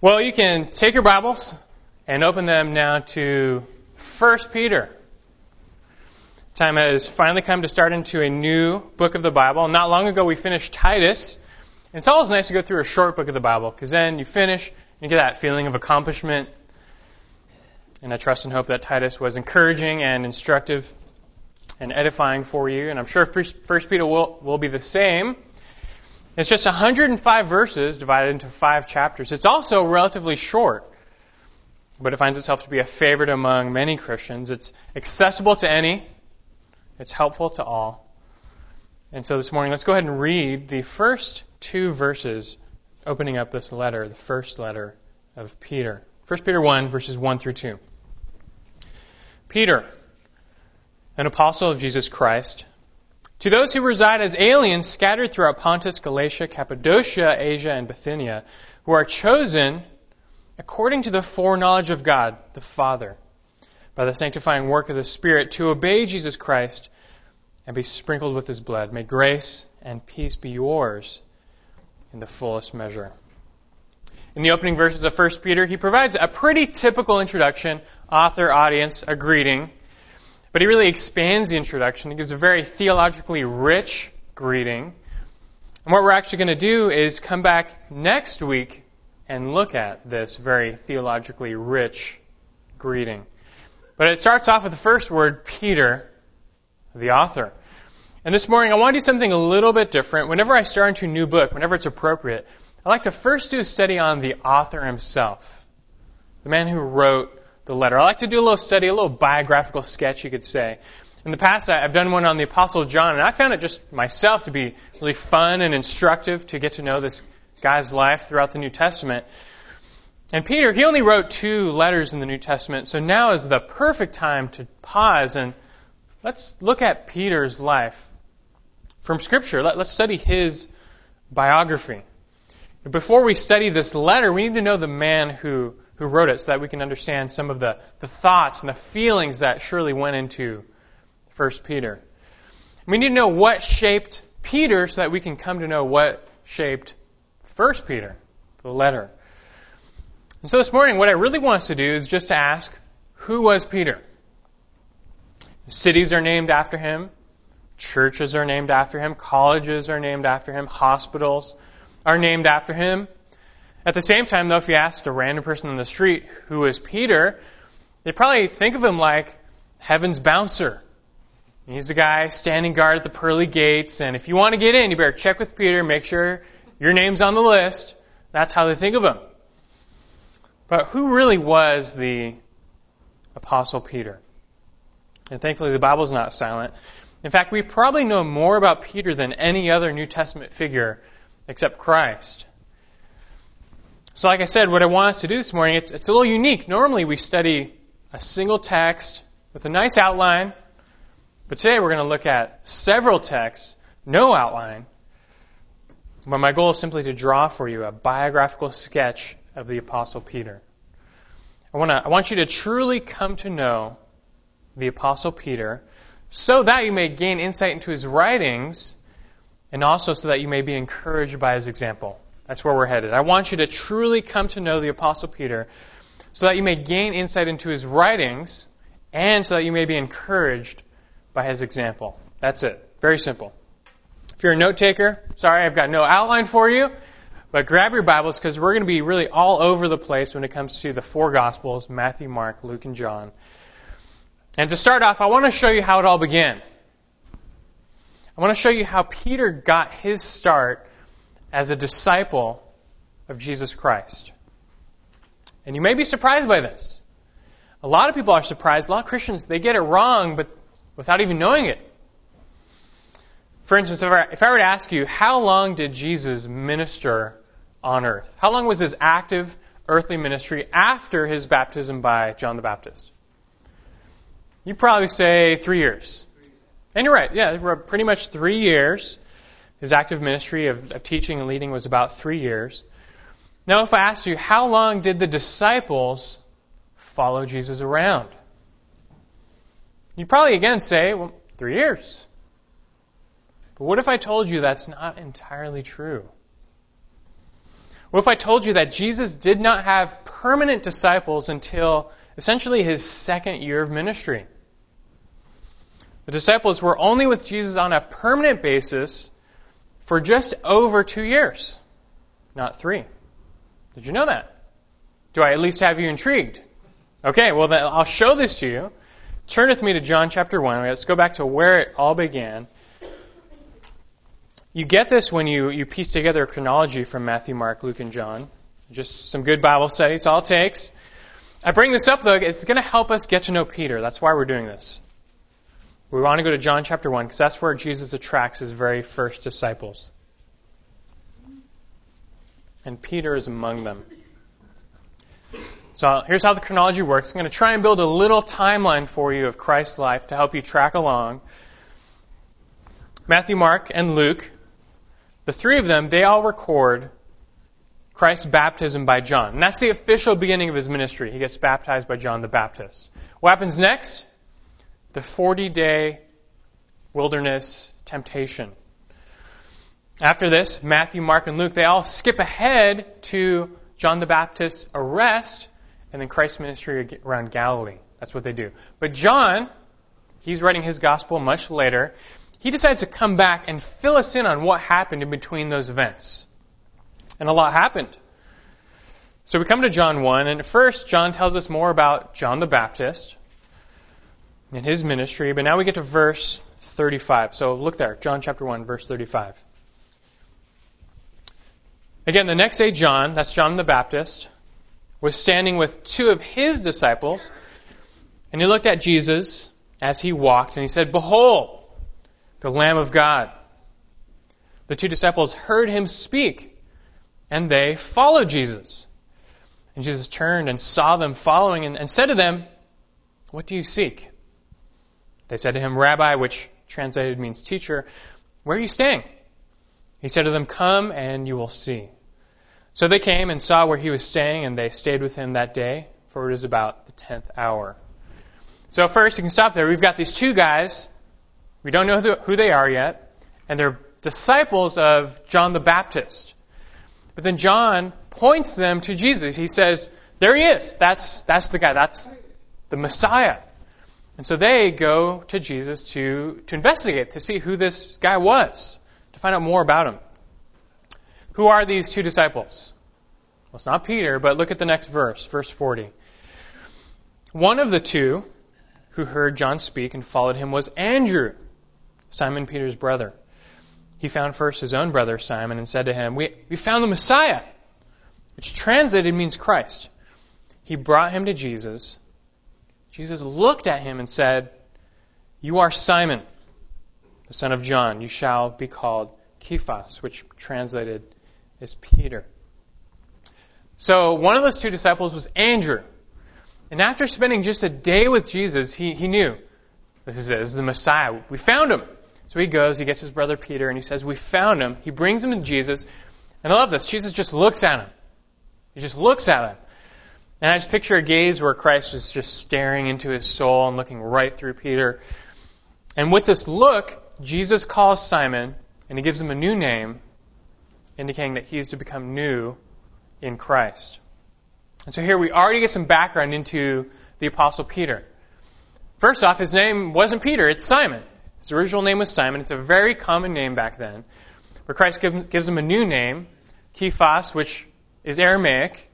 Well, you can take your Bibles and open them now to 1 Peter. Time has finally come to start into a new book of the Bible. Not long ago we finished Titus. And it's always nice to go through a short book of the Bible because then you finish and you get that feeling of accomplishment. And I trust and hope that Titus was encouraging and instructive and edifying for you. And I'm sure 1 Peter will be the same. It's just 105 verses divided into 5 chapters. It's also relatively short, but it finds itself to be a favorite among many Christians. It's accessible to any. It's helpful to all. And so this morning, let's go ahead and read the first 2 verses opening up this letter, the first letter of Peter. 1 Peter 1, verses 1 through 2. Peter, an apostle of Jesus Christ, to those who reside as aliens scattered throughout Pontus, Galatia, Cappadocia, Asia, and Bithynia, who are chosen according to the foreknowledge of God, the Father, by the sanctifying work of the Spirit, to obey Jesus Christ and be sprinkled with His blood. May grace and peace be yours in the fullest measure. In the opening verses of 1 Peter, he provides a pretty typical introduction, author, audience, a greeting. But he really expands the introduction. He gives a very theologically rich greeting. And what we're actually going to do is come back next week and look at this very theologically rich greeting. But it starts off with the first word, Peter, the author. And this morning, I want to do something a little bit different. Whenever I start into a new book, whenever it's appropriate, I like to first do a study on the author himself, the man who wrote the letter. I like to do a little study, a little biographical sketch, you could say. In the past, I've done one on the Apostle John, and I found it just myself to be really fun and instructive to get to know this guy's life throughout the New Testament. And Peter, he only wrote 2 letters in the New Testament, so now is the perfect time to pause and let's look at Peter's life from Scripture. Let's study his biography. Before we study this letter, we need to know the man who wrote it so that we can understand some of the thoughts and the feelings that surely went into 1 Peter. We need to know what shaped Peter so that we can come to know what shaped 1 Peter, the letter. And so this morning, what I really want us to do is just to ask, who was Peter? Cities are named after him. Churches are named after him. Colleges are named after him. Hospitals are named after him. At the same time, though, if you asked a random person on the street who is Peter, they probably think of him like heaven's bouncer. He's the guy standing guard at the pearly gates, and if you want to get in, you better check with Peter, make sure your name's on the list. That's how they think of him. But who really was the Apostle Peter? And thankfully, the Bible's not silent. In fact, we probably know more about Peter than any other New Testament figure except Christ. So like I said, what I want us to do this morning, it's a little unique. Normally we study a single text with a nice outline, but today we're going to look at several texts, no outline. But my goal is simply to draw for you a biographical sketch of the Apostle Peter. I want you to truly come to know the Apostle Peter so that you may gain insight into his writings and also so that you may be encouraged by his example. That's where we're headed. I want you to truly come to know the Apostle Peter so that you may gain insight into his writings and so that you may be encouraged by his example. That's it. Very simple. If you're a note taker, sorry, I've got no outline for you, but grab your Bibles because we're going to be really all over the place when it comes to the 4 Gospels, Matthew, Mark, Luke, and John. And to start off, I want to show you how it all began. I want to show you how Peter got his start as a disciple of Jesus Christ. And you may be surprised by this. A lot of people are surprised. A lot of Christians, they get it wrong, but without even knowing it. For instance, if I were to ask you, how long did Jesus minister on earth? How long was his active earthly ministry after his baptism by John the Baptist? You'd probably say 3 years. And you're right. Yeah, pretty much 3 years. His active ministry of teaching and leading was about 3 years. Now, if I asked you, how long did the disciples follow Jesus around? You'd probably again say, well, 3 years. But what if I told you that's not entirely true? What if I told you that Jesus did not have permanent disciples until essentially his second year of ministry? The disciples were only with Jesus on a permanent basis for just over 2 years, not 3. Did you know that? Do I at least have you intrigued? Okay, well, then I'll show this to you. Turn with me to John chapter 1. Let's go back to where it all began. You get this when you piece together a chronology from Matthew, Mark, Luke, and John. Just some good Bible study. It's all it takes. I bring this up, though. It's going to help us get to know Peter. That's why we're doing this. We want to go to John chapter 1 because that's where Jesus attracts his very first disciples. And Peter is among them. So here's how the chronology works. I'm going to try and build a little timeline for you of Christ's life to help you track along. Matthew, Mark, and Luke, the three of them, they all record Christ's baptism by John. And that's the official beginning of his ministry. He gets baptized by John the Baptist. What happens next? The 40-day wilderness temptation. After this, Matthew, Mark, and Luke, they all skip ahead to John the Baptist's arrest and then Christ's ministry around Galilee. That's what they do. But John, he's writing his gospel much later. He decides to come back and fill us in on what happened in between those events. And a lot happened. So we come to John 1, and at first John tells us more about John the Baptist and his ministry, but now we get to verse 35. So look there, John chapter 1, verse 35. Again, the next day John, that's John the Baptist, was standing with two of his disciples, and he looked at Jesus as he walked, and he said, "Behold, the Lamb of God." The two disciples heard him speak, and they followed Jesus. And Jesus turned and saw them following and said to them, "What do you seek?" They said to him, "Rabbi," which translated means teacher, "where are you staying?" He said to them, "Come and you will see." So they came and saw where he was staying, and they stayed with him that day, for it is about the 10th hour. So first, you can stop there. We've got these two guys. We don't know who they are yet, and they're disciples of John the Baptist. But then John points them to Jesus. He says, "There he is. That's the guy. That's the Messiah." And so they go to Jesus to investigate, to see who this guy was, to find out more about him. Who are these two disciples? Well, it's not Peter, but look at the next verse, verse 40. One of the two who heard John speak and followed him was Andrew, Simon Peter's brother. He found first his own brother Simon and said to him, We found the Messiah," which translated means Christ. He brought him to Jesus. Jesus looked at him and said, "You are Simon, the son of John. You shall be called Kephas," which translated is Peter. So one of those two disciples was Andrew. And after spending just a day with Jesus, he knew, this is it. This is the Messiah. We found him. So he goes, he gets his brother Peter, and he says, "We found him." He brings him to Jesus. And I love this. Jesus just looks at him. He just looks at him. And I just picture a gaze where Christ is just staring into his soul and looking right through Peter. And with this look, Jesus calls Simon, and he gives him a new name, indicating that he is to become new in Christ. And so here we already get some background into the Apostle Peter. First off, his name wasn't Peter, it's Simon. His original name was Simon. It's a very common name back then. But Christ gives him a new name, Kephas, which is Aramaic.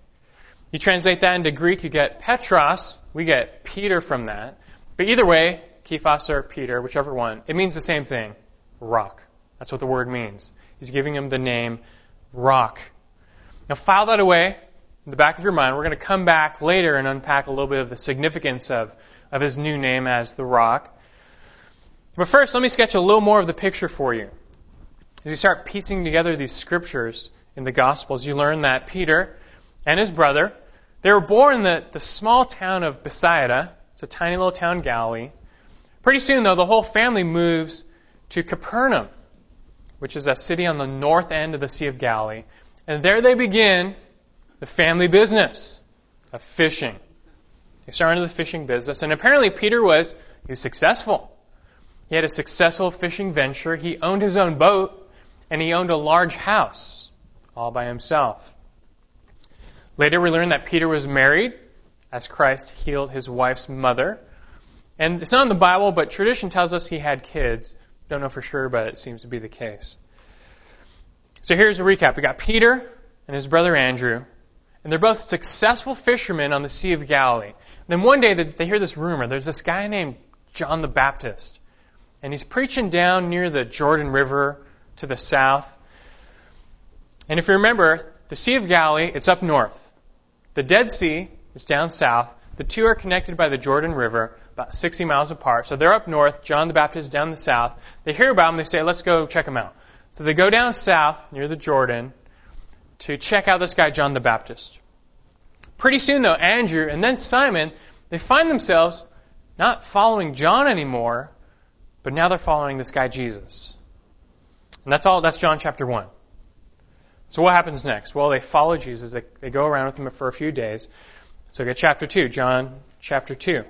You translate that into Greek, you get Petros. We get Peter from that. But either way, Kephas or Peter, whichever one, it means the same thing, rock. That's what the word means. He's giving him the name rock. Now file that away in the back of your mind. We're going to come back later and unpack a little bit of the significance of his new name as the rock. But first, let me sketch a little more of the picture for you. As you start piecing together these scriptures in the Gospels, you learn that Peter and his brother, they were born in the small town of Bethsaida. It's a tiny little town in Galilee. Pretty soon, though, the whole family moves to Capernaum, which is a city on the north end of the Sea of Galilee. And there they begin the family business of fishing. They started the fishing business, and apparently Peter was successful. He had a successful fishing venture. He owned his own boat, and he owned a large house all by himself. Later we learn that Peter was married as Christ healed his wife's mother. And it's not in the Bible, but tradition tells us he had kids. Don't know for sure, but it seems to be the case. So here's a recap. We got Peter and his brother Andrew, and they're both successful fishermen on the Sea of Galilee. And then one day they hear this rumor. There's this guy named John the Baptist, and he's preaching down near the Jordan River to the south. And if you remember, the Sea of Galilee, it's up north. The Dead Sea is down south. The two are connected by the Jordan River, about 60 miles apart. So they're up north, John the Baptist is down the south. They hear about him, they say, let's go check him out. So they go down south near the Jordan to check out this guy, John the Baptist. Pretty soon, though, Andrew and then Simon, they find themselves not following John anymore, but now they're following this guy, Jesus. And that's John chapter 1. So what happens next? Well, they follow Jesus. They go around with him for a few days. So get chapter 2, John chapter 2,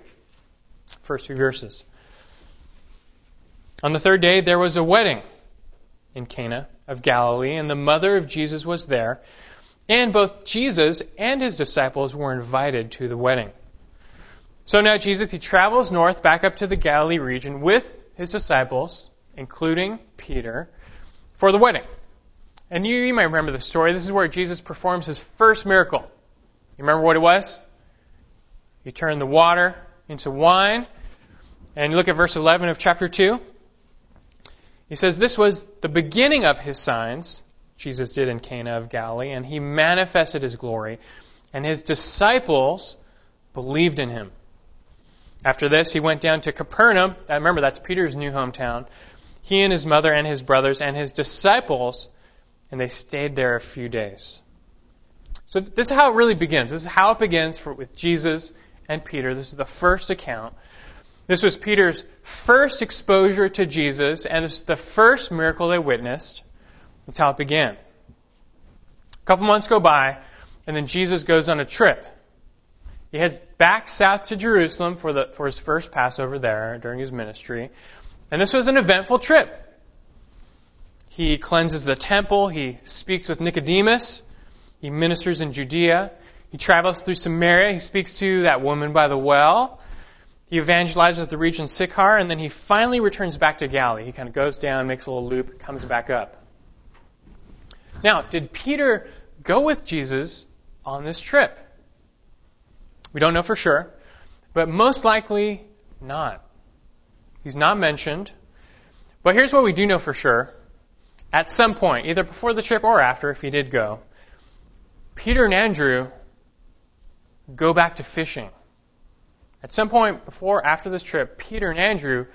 first few verses. On the third day, there was a wedding in Cana of Galilee, and the mother of Jesus was there, and both Jesus and his disciples were invited to the wedding. So now Jesus, he travels north back up to the Galilee region with his disciples, including Peter, for the wedding. And you might remember the story. This is where Jesus performs his first miracle. You remember what it was? He turned the water into wine. And look at verse 11 of chapter 2. He says, this was the beginning of his signs Jesus did in Cana of Galilee, and he manifested his glory, and his disciples believed in him. After this, he went down to Capernaum. Remember, that's Peter's new hometown. He and his mother and his brothers and his disciples, and they stayed there a few days. So this is how it really begins. This is how it begins with Jesus and Peter. This is the first account. This was Peter's first exposure to Jesus, and it's the first miracle they witnessed. That's how it began. A couple months go by, and then Jesus goes on a trip. He heads back south to Jerusalem for his first Passover there during his ministry. And this was an eventful trip. He cleanses the temple. He speaks with Nicodemus. He ministers in Judea. He travels through Samaria. He speaks to that woman by the well. He evangelizes the region Sychar, and then he finally returns back to Galilee. He kind of goes down, makes a little loop, comes back up. Now, did Peter go with Jesus on this trip? We don't know for sure, but most likely not. He's not mentioned. But here's what we do know for sure. At some point, either before the trip or after, if he did go, Peter and Andrew go back to fishing. At some point before or after this trip, Peter and Andrew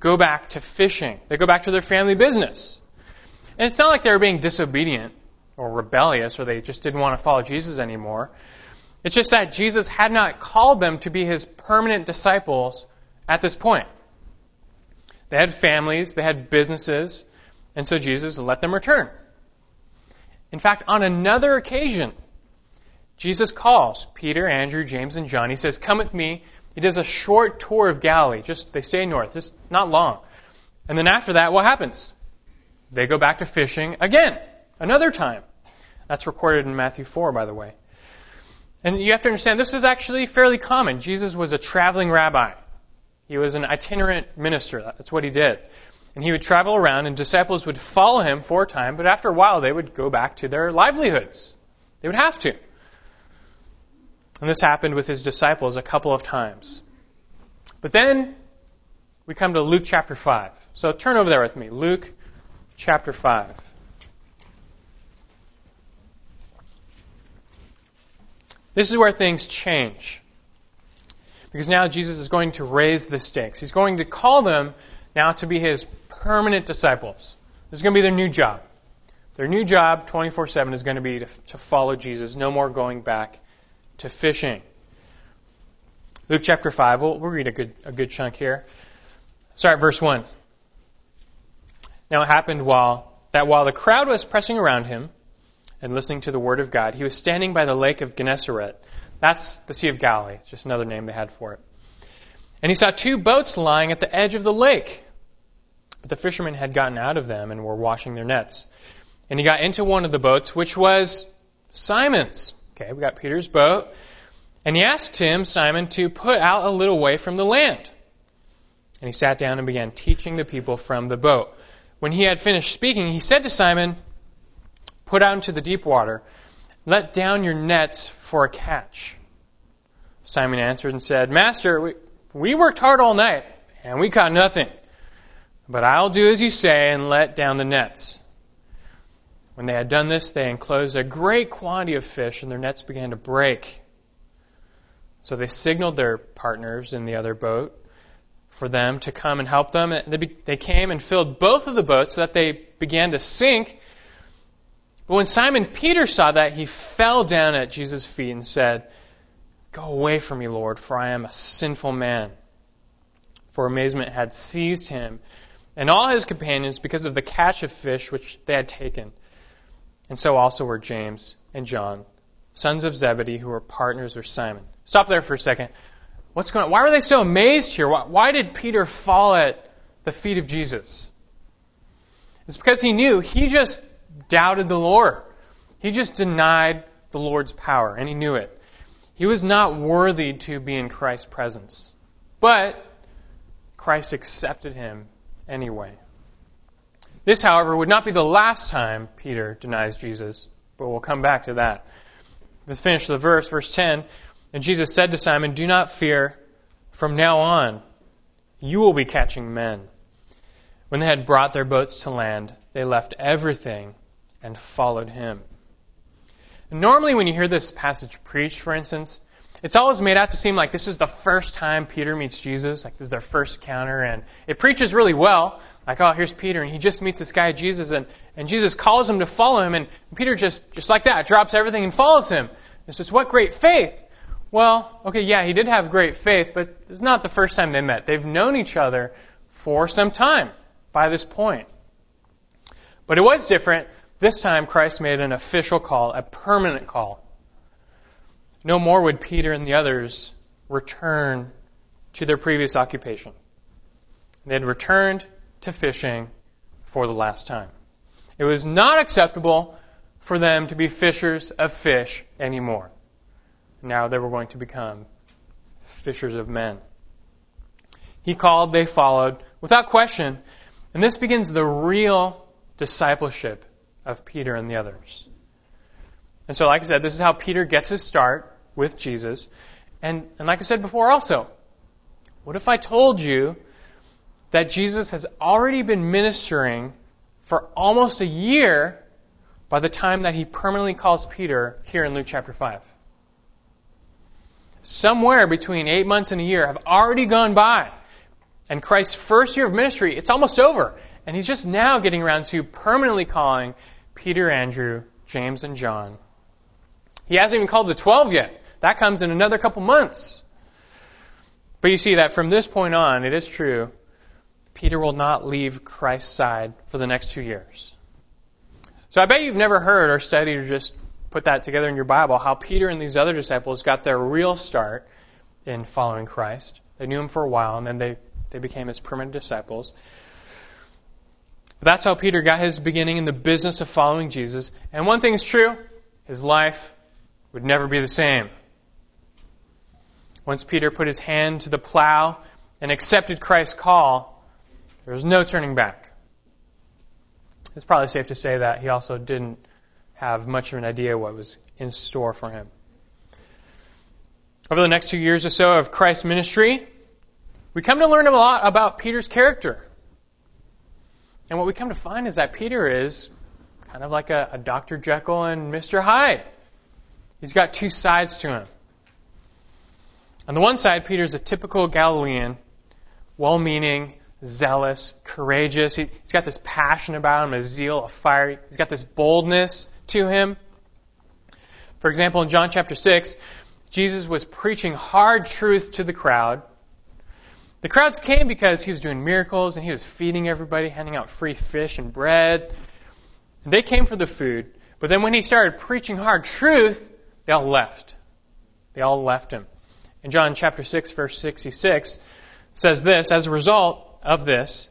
go back to fishing. They go back to their family business. And it's not like they were being disobedient or rebellious or they just didn't want to follow Jesus anymore. It's just that Jesus had not called them to be his permanent disciples at this point. They had families, they had businesses, and so Jesus let them return. In fact, on another occasion, Jesus calls Peter, Andrew, James, and John. He says, come with me. He does a short tour of Galilee. Just, they stay north, just not long. And then after that, what happens? They go back to fishing again, another time. That's recorded in Matthew 4, by the way. And you have to understand, this is actually fairly common. Jesus was a traveling rabbi. He was an itinerant minister. That's what he did. And he would travel around, and disciples would follow him for a time, but after a while, they would go back to their livelihoods. They would have to. And this happened with his disciples a couple of times. But then we come to Luke chapter 5. So turn over there with me. Luke chapter 5. This is where things change. Because now Jesus is going to raise the stakes. He's going to call them now to be his permanent disciples. This is going to be their new job. Their new job, 24/7, is going to be to follow Jesus. No more going back to fishing. Luke chapter 5. We'll read a good chunk here. Start at verse 1. Now it happened while the crowd was pressing around him and listening to the word of God, he was standing by the Lake of Gennesaret. That's the Sea of Galilee. It's just another name they had for it. And he saw two boats lying at the edge of the lake. But the fishermen had gotten out of them and were washing their nets. And he got into one of the boats, which was Simon's, Okay, we got Peter's boat. And he asked him, Simon, to put out a little way from the land. And he sat down and began teaching the people from the boat. When he had finished speaking, he said to Simon, put out into the deep water. Let down your nets for a catch. Simon answered and said, Master, we worked hard all night, and we caught nothing. But I'll do as you say and let down the nets. When they had done this, they enclosed a great quantity of fish, and their nets began to break. So they signaled their partners in the other boat for them to come and help them. They came and filled both of the boats so that they began to sink. But when Simon Peter saw that, he fell down at Jesus' feet and said, Go away from me, Lord, for I am a sinful man. For amazement had seized him and all his companions because of the catch of fish which they had taken. And so also were James and John, sons of Zebedee, who were partners with Simon. Stop there for a second. What's going on? Why were they so amazed here? Why did Peter fall at the feet of Jesus? It's because he knew he just doubted the Lord. He just denied the Lord's power, and he knew it. He was not worthy to be in Christ's presence. But Christ accepted him anyway. This, however, would not be the last time Peter denies Jesus, but we'll come back to that. Let's finish the verse, verse 10. And Jesus said to Simon, Do not fear. From now on, you will be catching men. When they had brought their boats to land, they left everything and followed him. And normally when you hear this passage preached, for instance, it's always made out to seem like this is the first time Peter meets Jesus, like this is their first encounter, and it preaches really well. Like, oh, here's Peter, and he just meets this guy, Jesus, and Jesus calls him to follow him, and Peter just like that, drops everything and follows him. And says, what great faith! Well, okay, yeah, he did have great faith, but it's not the first time they met. They've known each other for some time by this point. But it was different. This time, Christ made an official call, a permanent call. No more would Peter and the others return to their previous occupation. They had returned to fishing for the last time. It was not acceptable for them to be fishers of fish anymore. Now they were going to become fishers of men. He called, they followed, without question. And this begins the real discipleship of Peter and the others. And so, like I said, this is how Peter gets his start with Jesus. And like I said before also, what if I told you that Jesus has already been ministering for almost a year by the time that he permanently calls Peter here in Luke chapter 5? Somewhere between 8 months and a year have already gone by. And Christ's first year of ministry, it's almost over. And he's just now getting around to permanently calling Peter, Andrew, James, and John. He hasn't even called the 12 yet. That comes in another couple months. But you see that from this point on, it is true, Peter will not leave Christ's side for the next 2 years. So I bet you've never heard or studied or just put that together in your Bible, how Peter and these other disciples got their real start in following Christ. They knew him for a while, and then they became his permanent disciples. But that's how Peter got his beginning in the business of following Jesus. And one thing is true, his life would never be the same. Once Peter put his hand to the plow and accepted Christ's call, there was no turning back. It's probably safe to say that he also didn't have much of an idea what was in store for him. Over the next 2 years or so of Christ's ministry, we come to learn a lot about Peter's character. And what we come to find is that Peter is kind of like a Dr. Jekyll and Mr. Hyde. He's got two sides to him. On the one side, Peter's a typical Galilean, well-meaning, zealous, courageous. He's got this passion about him, a zeal, a fire. He's got this boldness to him. For example, in John chapter 6, Jesus was preaching hard truth to the crowd. The crowds came because he was doing miracles and he was feeding everybody, handing out free fish and bread. And they came for the food. But then when he started preaching hard truth, they all left. They all left him. In John chapter 6, verse 66, says this, as a result of this,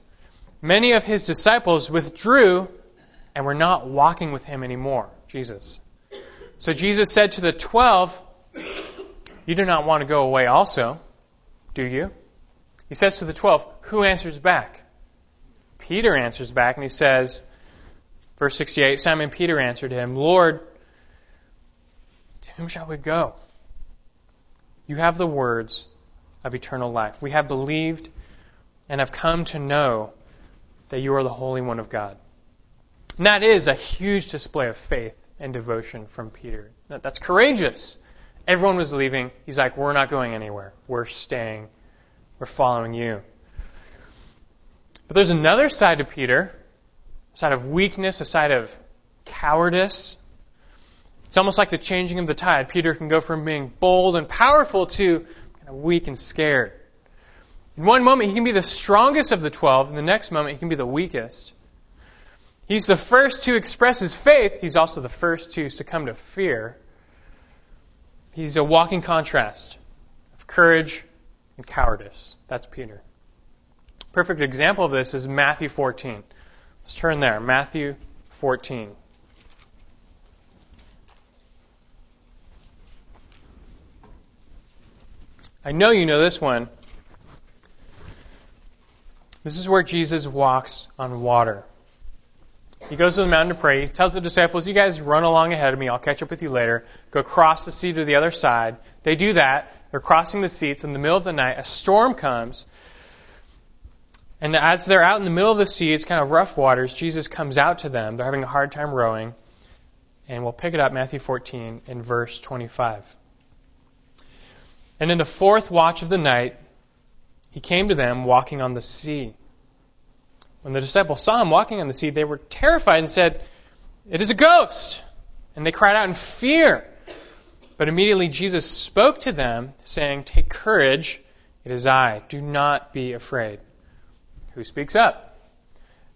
many of his disciples withdrew and were not walking with him anymore, Jesus. So Jesus said to the 12, "You do not want to go away also, do you?" He says to the 12, who answers back? Peter answers back, and he says, verse 68, Simon Peter answered him, "Lord, to whom shall we go? You have the words of eternal life. We have believed and have come to know that you are the Holy One of God." And that is a huge display of faith and devotion from Peter. That's courageous. Everyone was leaving. He's like, we're not going anywhere. We're staying. We're following you. But there's another side to Peter, a side of weakness, a side of cowardice. It's almost like the changing of the tide. Peter can go from being bold and powerful to kind of weak and scared. In one moment, he can be the strongest of the 12. In the next moment, he can be the weakest. He's the first to express his faith. He's also the first to succumb to fear. He's a walking contrast of courage and cowardice. That's Peter. Perfect example of this is Matthew 14. Let's turn there. Matthew 14. I know you know this one. This is where Jesus walks on water. He goes to the mountain to pray. He tells the disciples, "You guys run along ahead of me. I'll catch up with you later. Go cross the sea to the other side." They do that. They're crossing the sea. It's in the middle of the night. A storm comes. And as they're out in the middle of the sea, it's kind of rough waters. Jesus comes out to them. They're having a hard time rowing. And we'll pick it up, Matthew 14 in verse 25. "And in the fourth watch of the night, he came to them walking on the sea. When the disciples saw him walking on the sea, they were terrified and said, 'It is a ghost!' And they cried out in fear. But immediately Jesus spoke to them, saying, 'Take courage, it is I. Do not be afraid.' Who speaks up?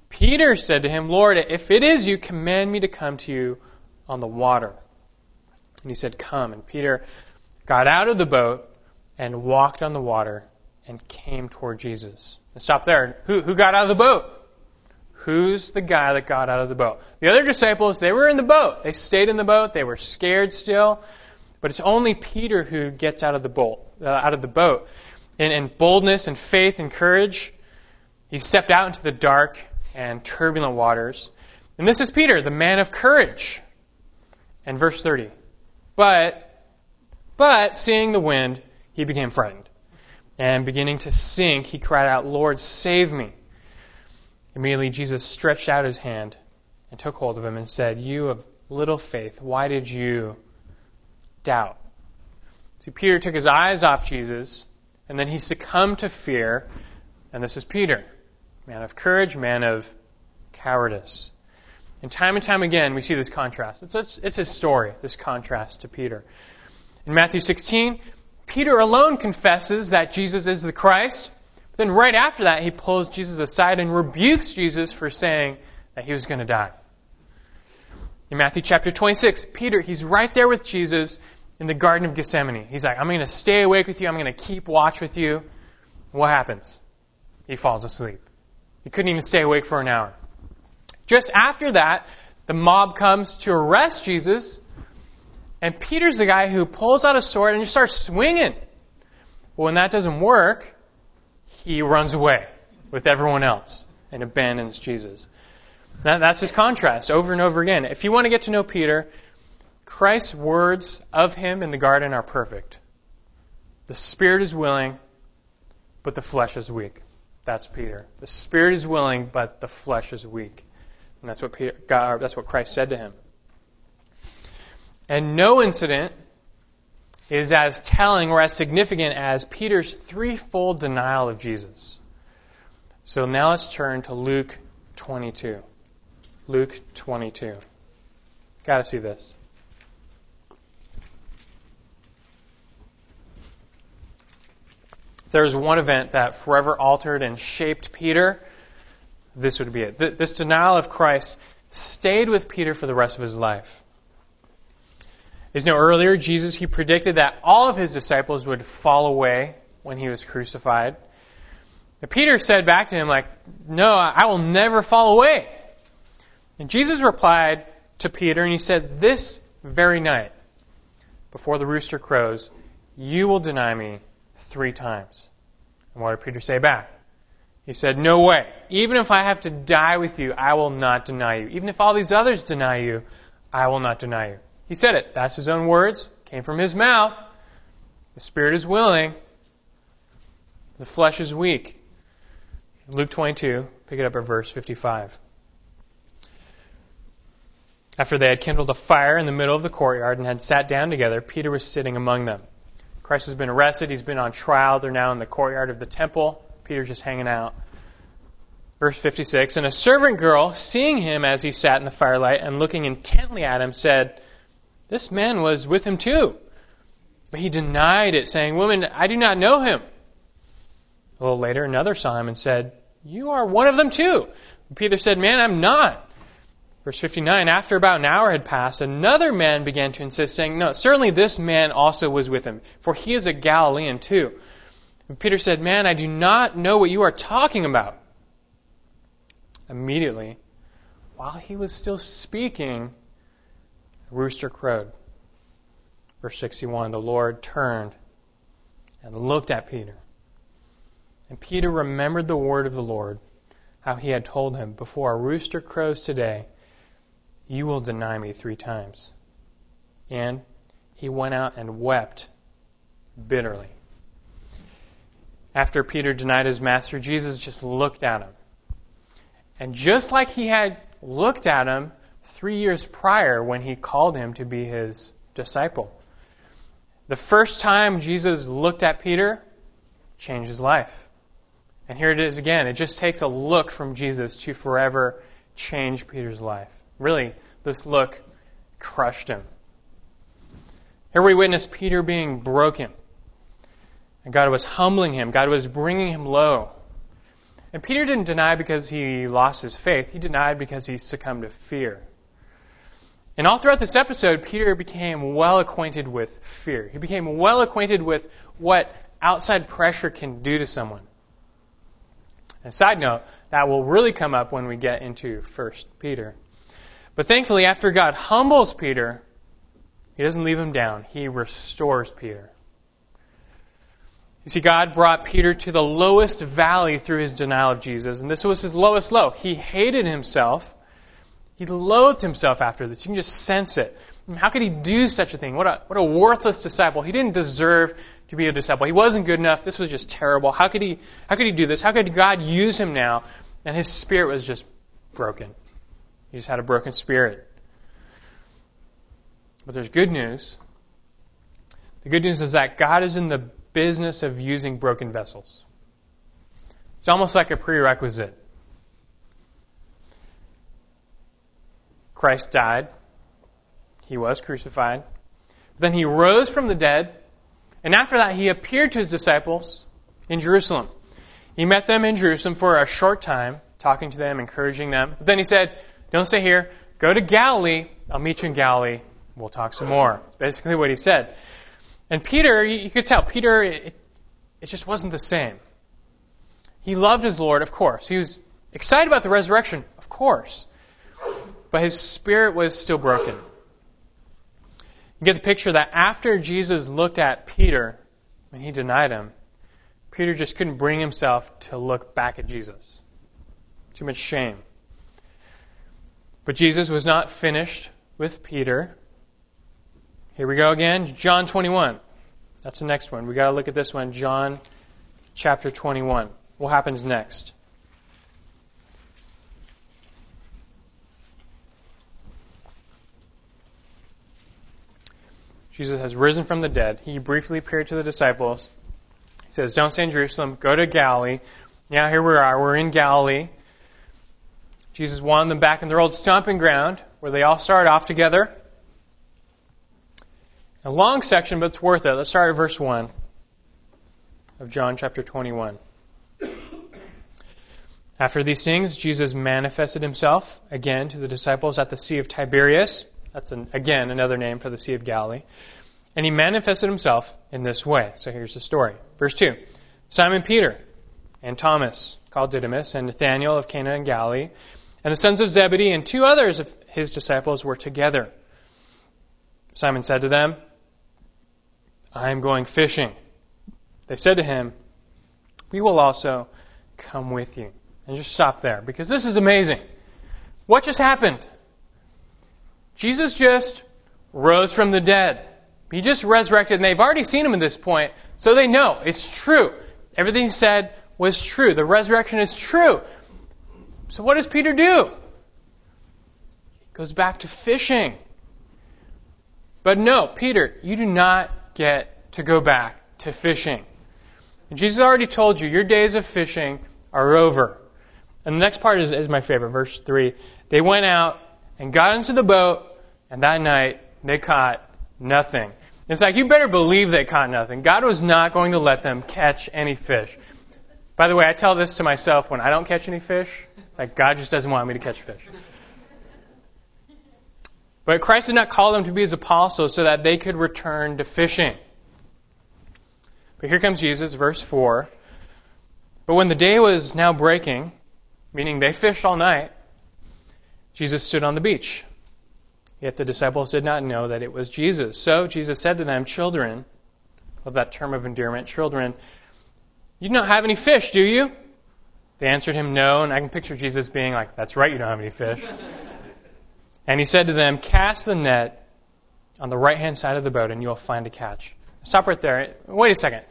Peter said to him, 'Lord, if it is you, command me to come to you on the water.' And he said, 'Come.' And Peter got out of the boat and walked on the water and came toward Jesus." And stop there. Who got out of the boat? Who's the guy that got out of the boat? The other disciples, they were in the boat. They stayed in the boat. They were scared still. But it's only Peter who gets out of the boat. In boldness and faith and courage, he stepped out into the dark and turbulent waters. And this is Peter, the man of courage. And verse 30. But seeing the wind, he became frightened. And beginning to sink, he cried out, 'Lord, save me.' Immediately Jesus stretched out his hand and took hold of him and said, 'You of little faith, why did you doubt?'" See, Peter took his eyes off Jesus, and then he succumbed to fear. And this is Peter, man of courage, man of cowardice. And time again, we see this contrast. It's his story, this contrast to Peter. In Matthew 16... Peter alone confesses that Jesus is the Christ. But then right after that, he pulls Jesus aside and rebukes Jesus for saying that he was going to die. In Matthew chapter 26, Peter, he's right there with Jesus in the Garden of Gethsemane. He's like, "I'm going to stay awake with you. I'm going to keep watch with you." What happens? He falls asleep. He couldn't even stay awake for an hour. Just after that, the mob comes to arrest Jesus. And Peter's the guy who pulls out a sword and just starts swinging. But when that doesn't work, he runs away with everyone else and abandons Jesus. That's his contrast over and over again. If you want to get to know Peter, Christ's words of him in the garden are perfect. The spirit is willing, but the flesh is weak. That's Peter. The spirit is willing, but the flesh is weak. And that's what Christ said to him. And no incident is as telling or as significant as Peter's threefold denial of Jesus. So now let's turn to Luke 22. Luke 22. Got to see this. There was one event that forever altered and shaped Peter. This would be it. This denial of Christ stayed with Peter for the rest of his life. As you know, earlier, Jesus, he predicted that all of his disciples would fall away when he was crucified. But Peter said back to him, like, "No, I will never fall away." And Jesus replied to Peter, and he said, "This very night, before the rooster crows, you will deny me 3 times. And what did Peter say back? He said, no way. Even if I have to die with you, I will not deny you. Even if all these others deny you, I will not deny you. He said it. That's his own words. Came from his mouth. The spirit is willing. The flesh is weak. Luke 22, pick it up at verse 55. After they had kindled a fire in the middle of the courtyard and had sat down together, Peter was sitting among them. Christ has been arrested. He's been on trial. They're now in the courtyard of the temple. Peter's just hanging out. Verse 56, and a servant girl, seeing him as he sat in the firelight and looking intently at him, said, this man was with him too. But he denied it, saying, woman, I do not know him. A little later, another saw him and said, you are one of them too. And Peter said, man, I'm not. Verse 59, after about an hour had passed, another man began to insist, saying, no, certainly this man also was with him, for he is a Galilean too. And Peter said, man, I do not know what you are talking about. Immediately, while he was still speaking, the rooster crowed. Verse 61, the Lord turned and looked at Peter. And Peter remembered the word of the Lord, how he had told him, before a rooster crows today, you will deny me 3 times. And he went out and wept bitterly. After Peter denied his master, Jesus just looked at him. And just like he had looked at him 3 years prior when he called him to be his disciple. The first time Jesus looked at Peter, changed his life. And here it is again. It just takes a look from Jesus to forever change Peter's life. Really, this look crushed him. Here we witness Peter being broken. And God was humbling him. God was bringing him low. And Peter didn't deny because he lost his faith. He denied because he succumbed to fear. And all throughout this episode, Peter became well acquainted with fear. He became well acquainted with what outside pressure can do to someone. And side note, that will really come up when we get into 1 Peter. But thankfully, after God humbles Peter, he doesn't leave him down. He restores Peter. You see, God brought Peter to the lowest valley through his denial of Jesus. And this was his lowest low. He hated himself. He loathed himself after this. You can just sense it. I mean, how could he do such a thing? What a worthless disciple. He didn't deserve to be a disciple. He wasn't good enough. This was just terrible. How could he do this? How could God use him now? And his spirit was just broken. He just had a broken spirit. But there's good news. The good news is that God is in the business of using broken vessels. It's almost like a prerequisite. Christ died. He was crucified. Then he rose from the dead. And after that, he appeared to his disciples in Jerusalem. He met them in Jerusalem for a short time, talking to them, encouraging them. But then he said, don't stay here. Go to Galilee. I'll meet you in Galilee. We'll talk some more. That's basically what he said. And Peter, you could tell, Peter, it just wasn't the same. He loved his Lord, of course. He was excited about the resurrection, of course. But his spirit was still broken. You get the picture that after Jesus looked at Peter, when he denied him, Peter just couldn't bring himself to look back at Jesus. Too much shame. But Jesus was not finished with Peter. Here we go again. John 21. That's the next one. We've got to look at this one. John chapter 21. What happens next? Jesus has risen from the dead. He briefly appeared to the disciples. He says, don't stay in Jerusalem. Go to Galilee. Now here we are. We're in Galilee. Jesus wanted them back in their old stomping ground where they all started off together. A long section, but it's worth it. Let's start at verse 1 of John chapter 21. After these things, Jesus manifested himself again to the disciples at the Sea of Tiberias. That's, again, another name for the Sea of Galilee. And he manifested himself in this way. So here's the story. Verse 2. Simon Peter and Thomas, called Didymus, and Nathanael of Cana in Galilee, and the sons of Zebedee and 2 others of his disciples were together. Simon said to them, I am going fishing. They said to him, we will also come with you. And just stop there, because this is amazing. What just happened? Jesus just rose from the dead. He just resurrected, and they've already seen him at this point, so they know it's true. Everything he said was true. The resurrection is true. So what does Peter do? He goes back to fishing. But no, Peter, you do not get to go back to fishing. And Jesus already told you your days of fishing are over. And the next part is my favorite, verse 3. They went out and got into the boat, and that night they caught nothing. It's like, you better believe they caught nothing. God was not going to let them catch any fish. By the way, I tell this to myself when I don't catch any fish. It's like, God just doesn't want me to catch fish. But Christ did not call them to be his apostles so that they could return to fishing. But here comes Jesus, verse 4. But when the day was now breaking, meaning they fished all night, Jesus stood on the beach. Yet the disciples did not know that it was Jesus. So Jesus said to them, children, of that term of endearment, children, you do not have any fish, do you? They answered him, no. And I can picture Jesus being like, that's right, you don't have any fish. And he said to them, cast the net on the right-hand side of the boat and you will find a catch. Stop right there. Wait a second.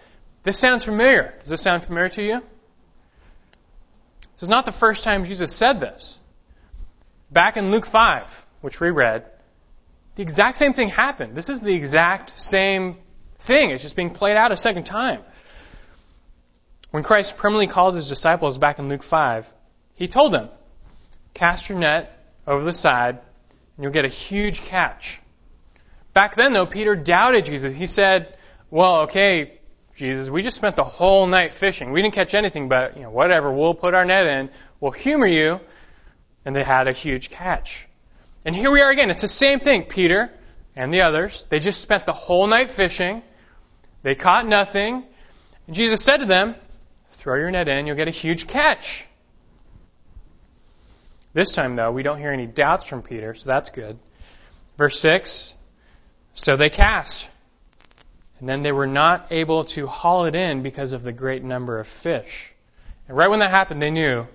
This sounds familiar. Does this sound familiar to you? This is not the first time Jesus said this. Back in Luke 5, which we read, the exact same thing happened. This is the exact same thing. It's just being played out a second time. When Christ permanently called his disciples back in Luke 5, he told them, cast your net over the side and you'll get a huge catch. Back then, though, Peter doubted Jesus. He said, well, okay, Jesus, we just spent the whole night fishing. We didn't catch anything, but whatever, we'll put our net in. We'll humor you. And they had a huge catch. And here we are again. It's the same thing. Peter and the others, they just spent the whole night fishing. They caught nothing. And Jesus said to them, throw your net in, you'll get a huge catch. This time, though, we don't hear any doubts from Peter, so that's good. Verse 6, so they cast. And then they were not able to haul it in because of the great number of fish. And right when that happened, they knew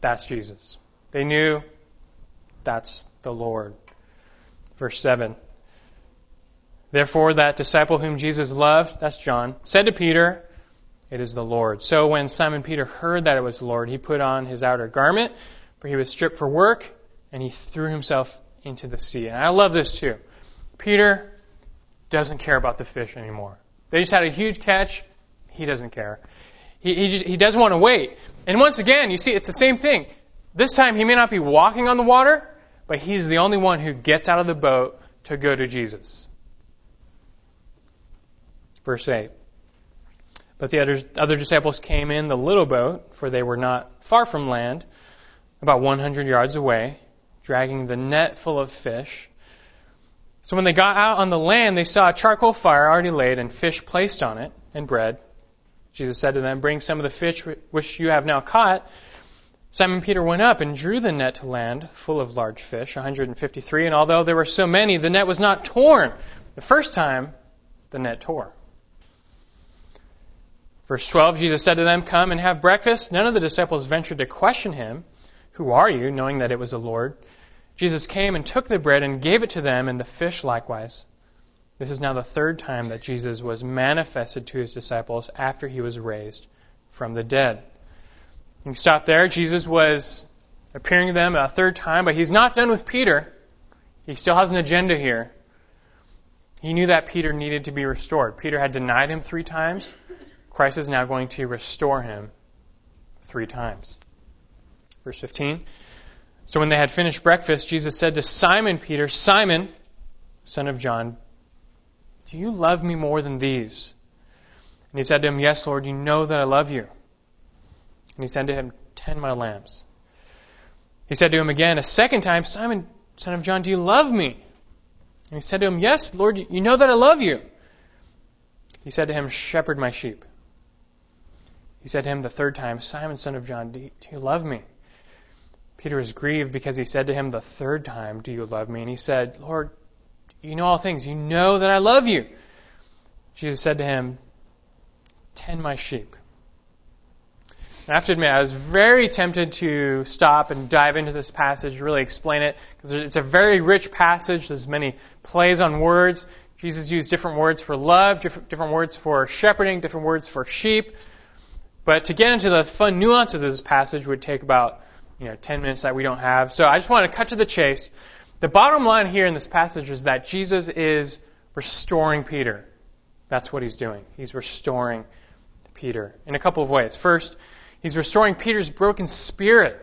that's Jesus. They knew that's the Lord. Verse 7. Therefore that disciple whom Jesus loved, that's John, said to Peter, it is the Lord. So when Simon Peter heard that it was the Lord, he put on his outer garment, for he was stripped for work, and he threw himself into the sea. And I love this too. Peter doesn't care about the fish anymore. They just had a huge catch. He doesn't care. He doesn't want to wait. And once again, you see, it's the same thing. This time he may not be walking on the water, but he's the only one who gets out of the boat to go to Jesus. Verse 8. But the other disciples came in the little boat, for they were not far from land, about 100 yards away, dragging the net full of fish. So when they got out on the land, they saw a charcoal fire already laid and fish placed on it and bread. Jesus said to them, bring some of the fish which you have now caught. Simon Peter went up and drew the net to land, full of large fish, 153. And although there were so many, the net was not torn. The first time, the net tore. Verse 12, Jesus said to them, come and have breakfast. None of the disciples ventured to question him, who are you, knowing that it was the Lord? Jesus came and took the bread and gave it to them, and the fish likewise. This is now the third time that Jesus was manifested to his disciples after he was raised from the dead. You can stop there. Jesus was appearing to them a third time, but he's not done with Peter. He still has an agenda here. He knew that Peter needed to be restored. Peter had denied him 3 times. Christ is now going to restore him 3 times. Verse 15. So when they had finished breakfast, Jesus said to Simon Peter, Simon, son of John, do you love me more than these? And he said to him, yes, Lord, you know that I love you. And he said to him, tend my lambs. He said to him again a second time, Simon, son of John, do you love me? And he said to him, yes, Lord, you know that I love you. He said to him, shepherd my sheep. He said to him the third time, Simon, son of John, do you love me? Peter was grieved because he said to him the third time, do you love me? And he said, Lord, you know all things. You know that I love you. Jesus said to him, "Tend my sheep." And I have to admit, I was very tempted to stop and dive into this passage, really explain it, because it's a very rich passage. There's many plays on words. Jesus used different words for love, different words for shepherding, different words for sheep. But to get into the fun nuance of this passage would take about 10 minutes that we don't have. So I just want to cut to the chase. The bottom line here in this passage is that Jesus is restoring Peter. That's what he's doing. He's restoring Peter in a couple of ways. First, he's restoring Peter's broken spirit.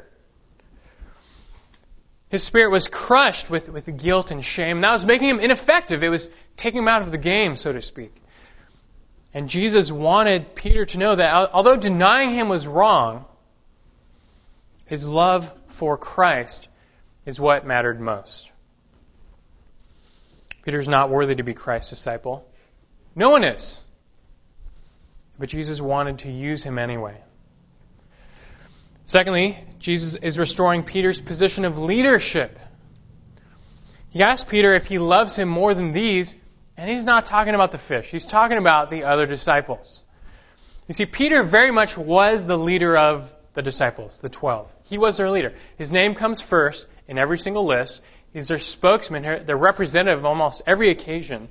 His spirit was crushed with guilt and shame. That was making him ineffective. It was taking him out of the game, so to speak. And Jesus wanted Peter to know that although denying him was wrong, his love for Christ is what mattered most. Peter's not worthy to be Christ's disciple. No one is. But Jesus wanted to use him anyway. Secondly, Jesus is restoring Peter's position of leadership. He asked Peter if he loves him more than these, and he's not talking about the fish. He's talking about the other disciples. You see, Peter very much was the leader of the disciples, the 12. He was their leader. His name comes first in every single list. He's their spokesman, their representative on almost every occasion.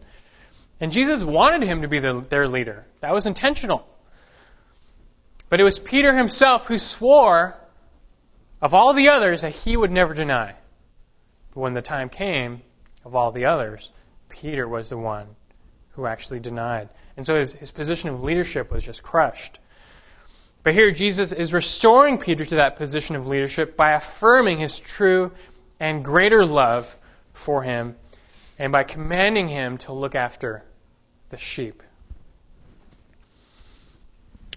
And Jesus wanted him to be their leader. That was intentional. But it was Peter himself who swore of all the others that he would never deny. But when the time came, of all the others, Peter was the one who actually denied. And so his position of leadership was just crushed. But here Jesus is restoring Peter to that position of leadership by affirming his true and greater love for him and by commanding him to look after the sheep.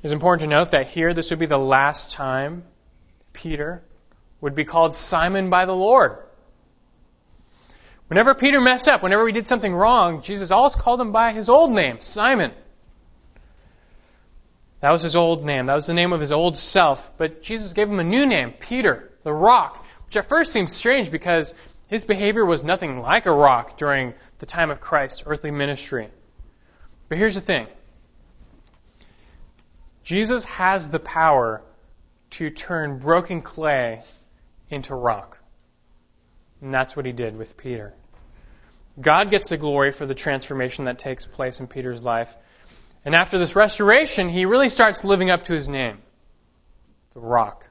It's important to note that here this would be the last time Peter would be called Simon by the Lord. Whenever Peter messed up, whenever he did something wrong, Jesus always called him by his old name, Simon. That was his old name. That was the name of his old self. But Jesus gave him a new name, Peter, the rock, which at first seems strange because his behavior was nothing like a rock during the time of Christ's earthly ministry. But here's the thing. Jesus has the power to turn broken clay into rock. And that's what he did with Peter. God gets the glory for the transformation that takes place in Peter's life. And after this restoration, he really starts living up to his name, the rock.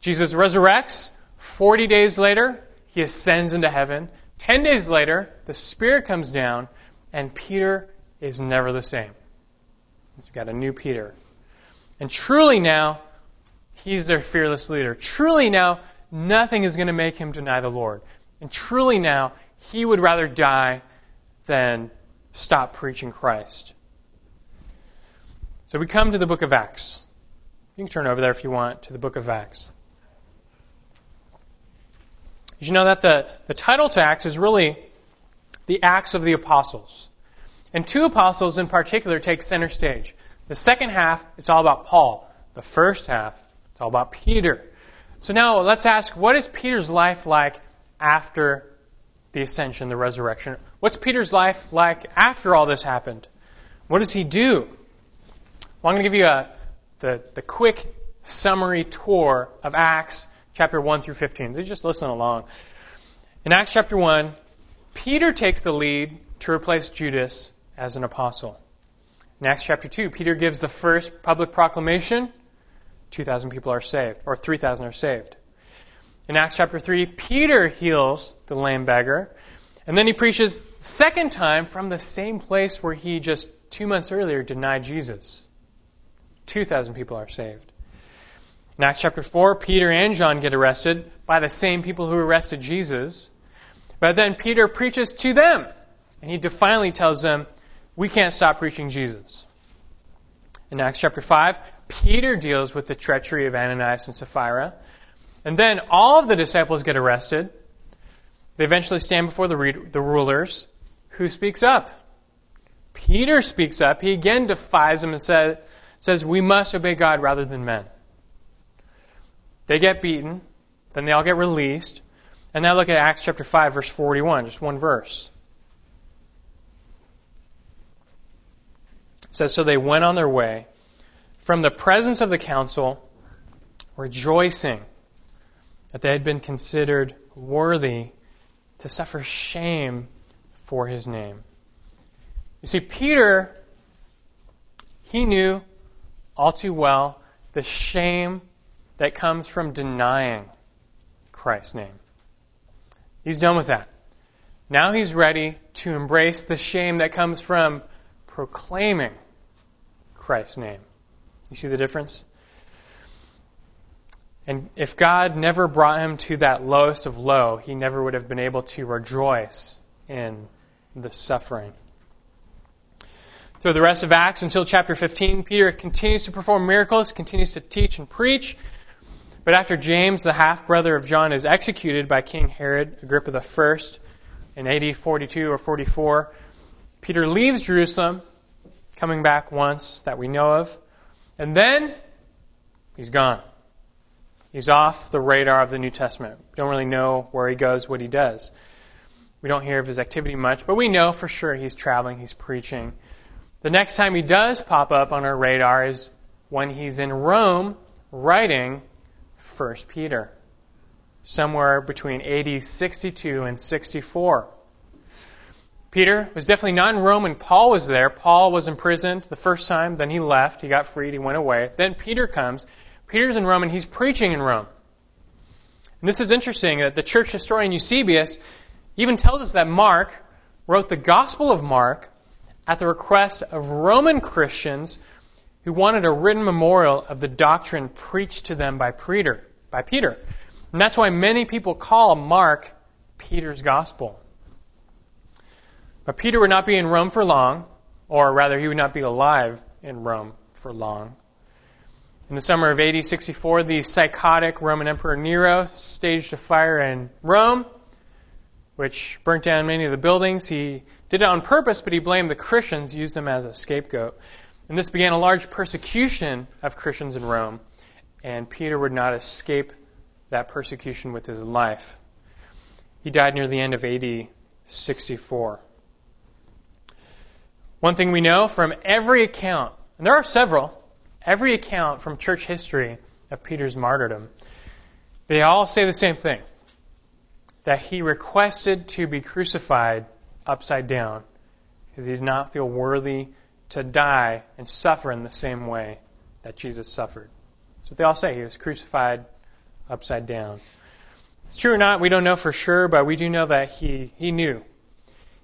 Jesus resurrects. 40 days later, he ascends into heaven. 10 days later, the Spirit comes down, and Peter is never the same. He's got a new Peter. And truly now, he's their fearless leader. Truly now, nothing is going to make him deny the Lord. And truly now, he would rather die than stop preaching Christ. So we come to the book of Acts. You can turn over there if you want to the book of Acts. Did you know that the title to Acts is really the Acts of the Apostles? And two apostles in particular take center stage. The second half, it's all about Paul. The first half, it's all about Peter. So now let's ask, what is Peter's life like after the ascension, the resurrection? What's Peter's life like after all this happened? What does he do? Well, I'm going to give you the quick summary tour of Acts chapter 1 through 15. So just listen along. In Acts chapter 1, Peter takes the lead to replace Judas as an apostle. In Acts chapter 2, Peter gives the first public proclamation. 2,000 people are saved, or 3,000 are saved. In Acts chapter 3, Peter heals the lame beggar. And then he preaches second time from the same place where he just 2 months earlier denied Jesus. 2,000 people are saved. In Acts chapter 4, Peter and John get arrested by the same people who arrested Jesus. But then Peter preaches to them. And he defiantly tells them, we can't stop preaching Jesus. In Acts chapter 5, Peter deals with the treachery of Ananias and Sapphira. And then all of the disciples get arrested. They eventually stand before the rulers. Who speaks up? Peter speaks up. He again defies them and says, we must obey God rather than men. They get beaten. Then they all get released. And now look at Acts chapter 5, verse 41, just one verse. says, so they went on their way from the presence of the council, rejoicing that they had been considered worthy to suffer shame for his name. You see, Peter, he knew all too well the shame that comes from denying Christ's name. He's done with that. Now he's ready to embrace the shame that comes from proclaiming Christ's name. You see the difference? And if God never brought him to that lowest of low, he never would have been able to rejoice in the suffering. Through the rest of Acts until chapter 15, Peter continues to perform miracles, continues to teach and preach. But after James, the half-brother of John, is executed by King Herod Agrippa I in AD 42 or 44, Peter leaves Jerusalem, coming back once that we know of, and then he's gone. He's off the radar of the New Testament. We don't really know where he goes, what he does. We don't hear of his activity much, but we know for sure he's traveling, he's preaching. The next time he does pop up on our radar is when he's in Rome writing 1 Peter, somewhere between AD 62 and 64. Peter was definitely not in Rome when Paul was there. Paul was imprisoned the first time, then he left, he got freed, he went away. Then Peter comes. Peter's in Rome, and he's preaching in Rome. And this is interesting that the church historian Eusebius even tells us that Mark wrote the Gospel of Mark at the request of Roman Christians who wanted a written memorial of the doctrine preached to them by Peter. And that's why many people call Mark Peter's Gospel. But Peter would not be in Rome for long, or rather, he would not be alive in Rome for long. In the summer of AD 64, the psychotic Roman Emperor Nero staged a fire in Rome, which burnt down many of the buildings. He did it on purpose, but he blamed the Christians, used them as a scapegoat. And this began a large persecution of Christians in Rome, and Peter would not escape that persecution with his life. He died near the end of AD 64. One thing we know from every account, and there are several, every account from church history of Peter's martyrdom, they all say the same thing, that he requested to be crucified upside down because he did not feel worthy to die and suffer in the same way that Jesus suffered. That's what they all say. He was crucified upside down. It's true or not, we don't know for sure, but we do know that he knew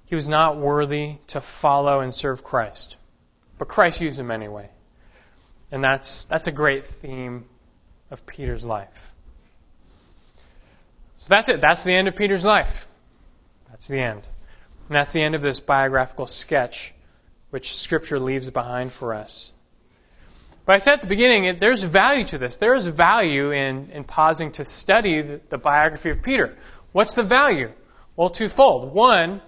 he was not worthy to follow and serve Christ. But Christ used him anyway. And that's a great theme of Peter's life. So that's it. That's the end of Peter's life. That's the end. And that's the end of this biographical sketch which Scripture leaves behind for us. But I said at the beginning, there's value to this. There is value in pausing to study the biography of Peter. What's the value? Well, twofold. One,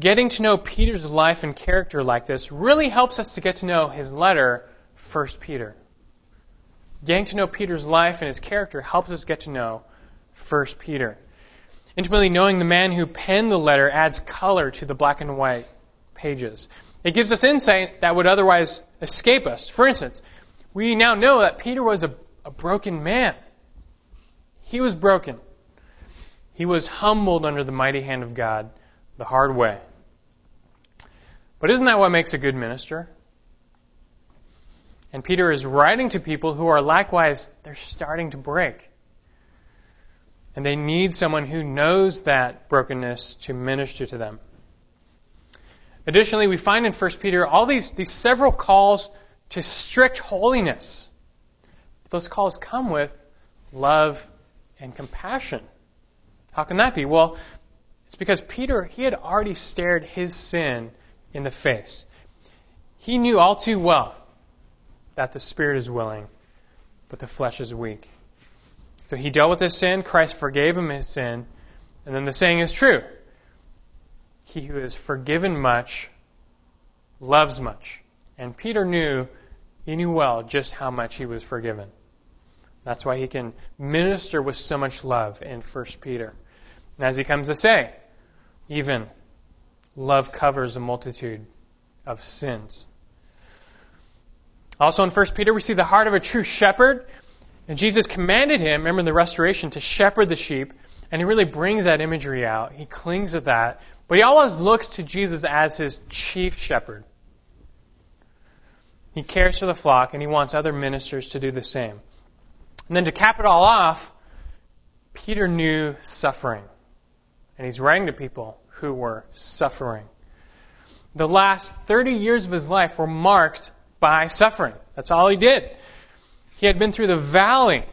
getting to know Peter's life and character like this really helps us to get to know his letter, 1 Peter. Getting to know Peter's life and his character helps us get to know 1 Peter. Intimately knowing the man who penned the letter adds color to the black and white pages. It gives us insight that would otherwise escape us. For instance, we now know that Peter was a broken man. He was broken. He was humbled under the mighty hand of God the hard way. But isn't that what makes a good minister? And Peter is writing to people who are likewise, they're starting to break. And they need someone who knows that brokenness to minister to them. Additionally, we find in 1 Peter all these several calls to strict holiness. Those calls come with love and compassion. How can that be? Well, it's because Peter, he had already stared his sin in the face. He knew all too well that the spirit is willing, but the flesh is weak. So he dealt with his sin, Christ forgave him his sin, and then the saying is true. He who is forgiven much loves much. And Peter knew, he knew well just how much he was forgiven. That's why he can minister with so much love in 1 Peter. And as he comes to say, even love covers a multitude of sins. Also in 1 Peter, we see the heart of a true shepherd. And Jesus commanded him, remember in the restoration, to shepherd the sheep. And he really brings that imagery out. He clings to that. But he always looks to Jesus as his chief shepherd. He cares for the flock, and he wants other ministers to do the same. And then to cap it all off, Peter knew suffering. And he's writing to people who were suffering. The last 30 years of his life were marked by suffering. That's all he did. He had been through the valley.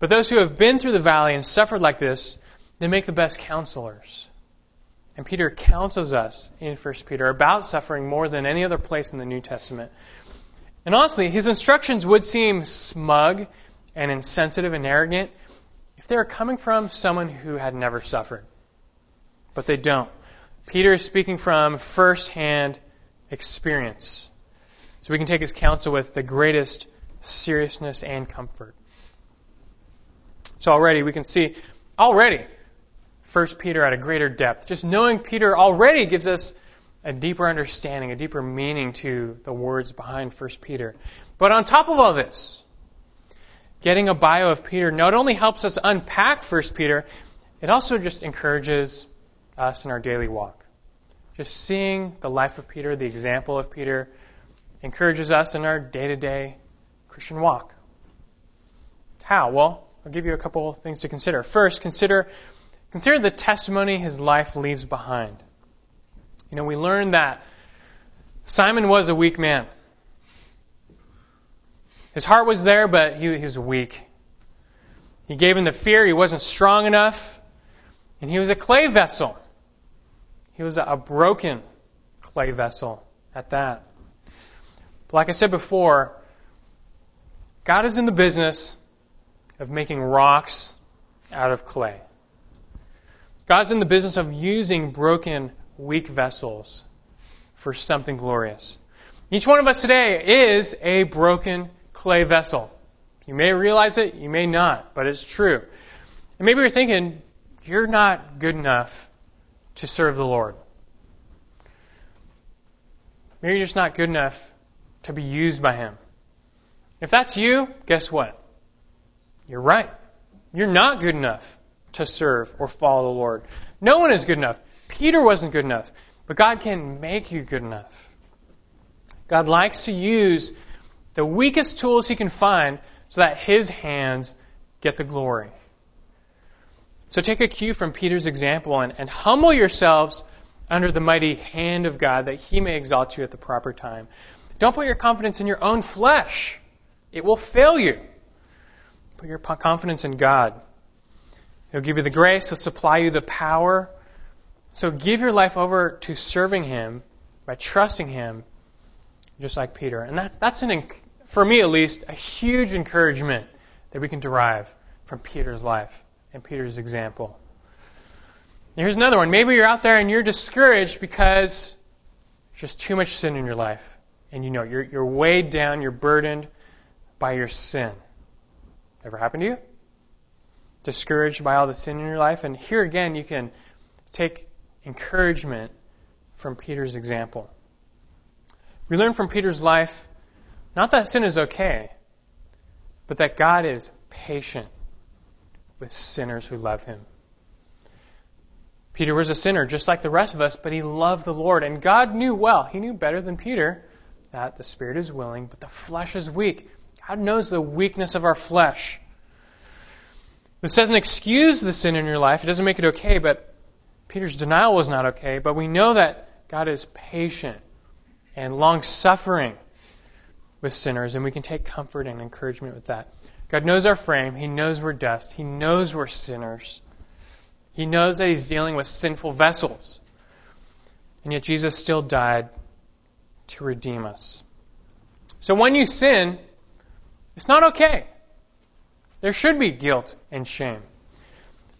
But those who have been through the valley and suffered like this, they make the best counselors. And Peter counsels us in 1 Peter about suffering more than any other place in the New Testament. And honestly, his instructions would seem smug and insensitive and arrogant if they were coming from someone who had never suffered. But they don't. Peter is speaking from first-hand experience. So we can take his counsel with the greatest seriousness and comfort. So already we can see, 1 Peter at a greater depth. Just knowing Peter already gives us a deeper understanding, a deeper meaning to the words behind 1 Peter. But on top of all this, getting a bio of Peter not only helps us unpack 1 Peter, it also just encourages us in our daily walk. Just seeing the life of Peter, the example of Peter, encourages us in our day-to-day Christian walk. How? Well, I'll give you a couple of things to consider. First, consider the testimony his life leaves behind. You know, we learn that Simon was a weak man. His heart was there, but he was weak. He gave in the fear. He wasn't strong enough. And he was a clay vessel. He was a broken clay vessel at that. But like I said before, God is in the business of making rocks out of clay. God's in the business of using broken, weak vessels for something glorious. Each one of us today is a broken clay vessel. You may realize it, you may not, but it's true. And maybe you're thinking, you're not good enough to serve the Lord. Maybe you're just not good enough to be used by Him. If that's you, guess what? You're right. You're not good enough to serve or follow the Lord. No one is good enough. Peter wasn't good enough. But God can make you good enough. God likes to use the weakest tools He can find so that His hands get the glory. So take a cue from Peter's example and humble yourselves under the mighty hand of God that He may exalt you at the proper time. Don't put your confidence in your own flesh. It will fail you. Put your confidence in God. He'll give you the grace. He'll supply you the power. So give your life over to serving Him by trusting Him, just like Peter. And that's for me at least, a huge encouragement that we can derive from Peter's life and Peter's example. And here's another one. Maybe you're out there and you're discouraged because there's just too much sin in your life. And you know, you're weighed down, you're burdened by your sin. Ever happened to you? Discouraged by all the sin in your life? And here again, you can take encouragement from Peter's example. We learn from Peter's life, not that sin is okay, but that God is patient with sinners who love Him. Peter was a sinner, just like the rest of us, but he loved the Lord. And God knew well, He knew better than Peter, that the spirit is willing, but the flesh is weak. God knows the weakness of our flesh. This doesn't excuse the sin in your life. It doesn't make it okay, but Peter's denial was not okay. But we know that God is patient and long-suffering with sinners, and we can take comfort and encouragement with that. God knows our frame. He knows we're dust. He knows we're sinners. He knows that He's dealing with sinful vessels. And yet Jesus still died to redeem us. So when you sin, it's not okay. There should be guilt and shame.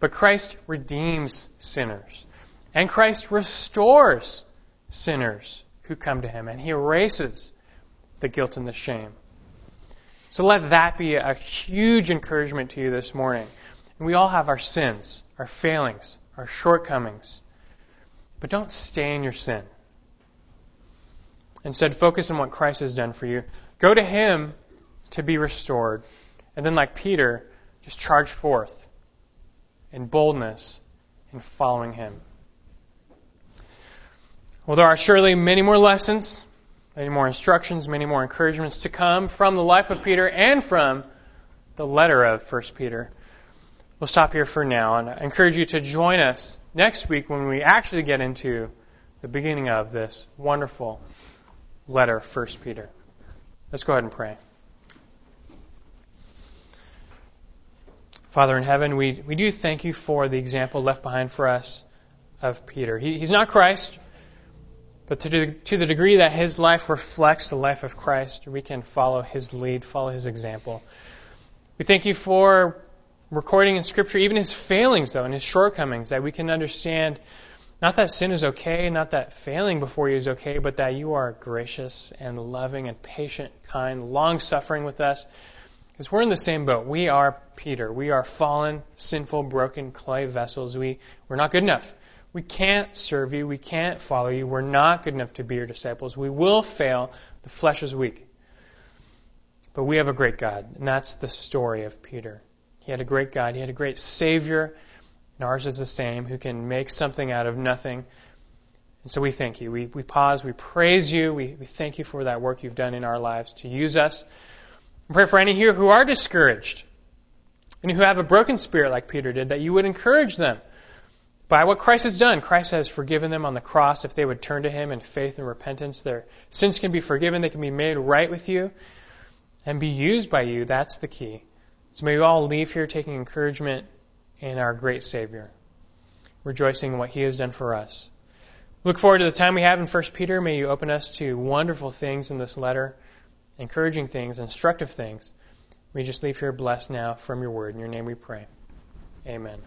But Christ redeems sinners. And Christ restores sinners who come to Him. And He erases the guilt and the shame. So let that be a huge encouragement to you this morning. And we all have our sins, our failings, our shortcomings. But don't stay in your sin. Instead, focus on what Christ has done for you. Go to Him to be restored. And then, like Peter, just charge forth in boldness in following Him. Well, there are surely many more lessons, many more instructions, many more encouragements to come from the life of Peter and from the letter of 1 Peter. We'll stop here for now, and I encourage you to join us next week when we actually get into the beginning of this wonderful letter, 1 Peter. Let's go ahead and pray. Father in heaven, we do thank you for the example left behind for us of Peter. He's not Christ, but to the degree that his life reflects the life of Christ, we can follow his lead, follow his example. We thank you for recording in Scripture even his failings, though, and his shortcomings, that we can understand not that sin is okay, not that failing before you is okay, but that you are gracious and loving and patient, kind, long-suffering with us. Because we're in the same boat. We are Peter. We are fallen, sinful, broken clay vessels. We're not good enough. We can't serve you. We can't follow you. We're not good enough to be your disciples. We will fail. The flesh is weak. But we have a great God, and that's the story of Peter. He had a great God. He had a great Savior. And ours is the same, who can make something out of nothing. And so we thank you. We pause. We praise you. We thank you for that work you've done in our lives to use us. I pray for any here who are discouraged and who have a broken spirit like Peter did, that you would encourage them by what Christ has done. Christ has forgiven them on the cross. If they would turn to Him in faith and repentance, their sins can be forgiven. They can be made right with you and be used by you. That's the key. So may we all leave here taking encouragement in our great Savior, rejoicing in what He has done for us. Look forward to the time we have in 1 Peter. May you open us to wonderful things in this letter, encouraging things, instructive things. We just leave here blessed now from your word. In your name we pray. Amen.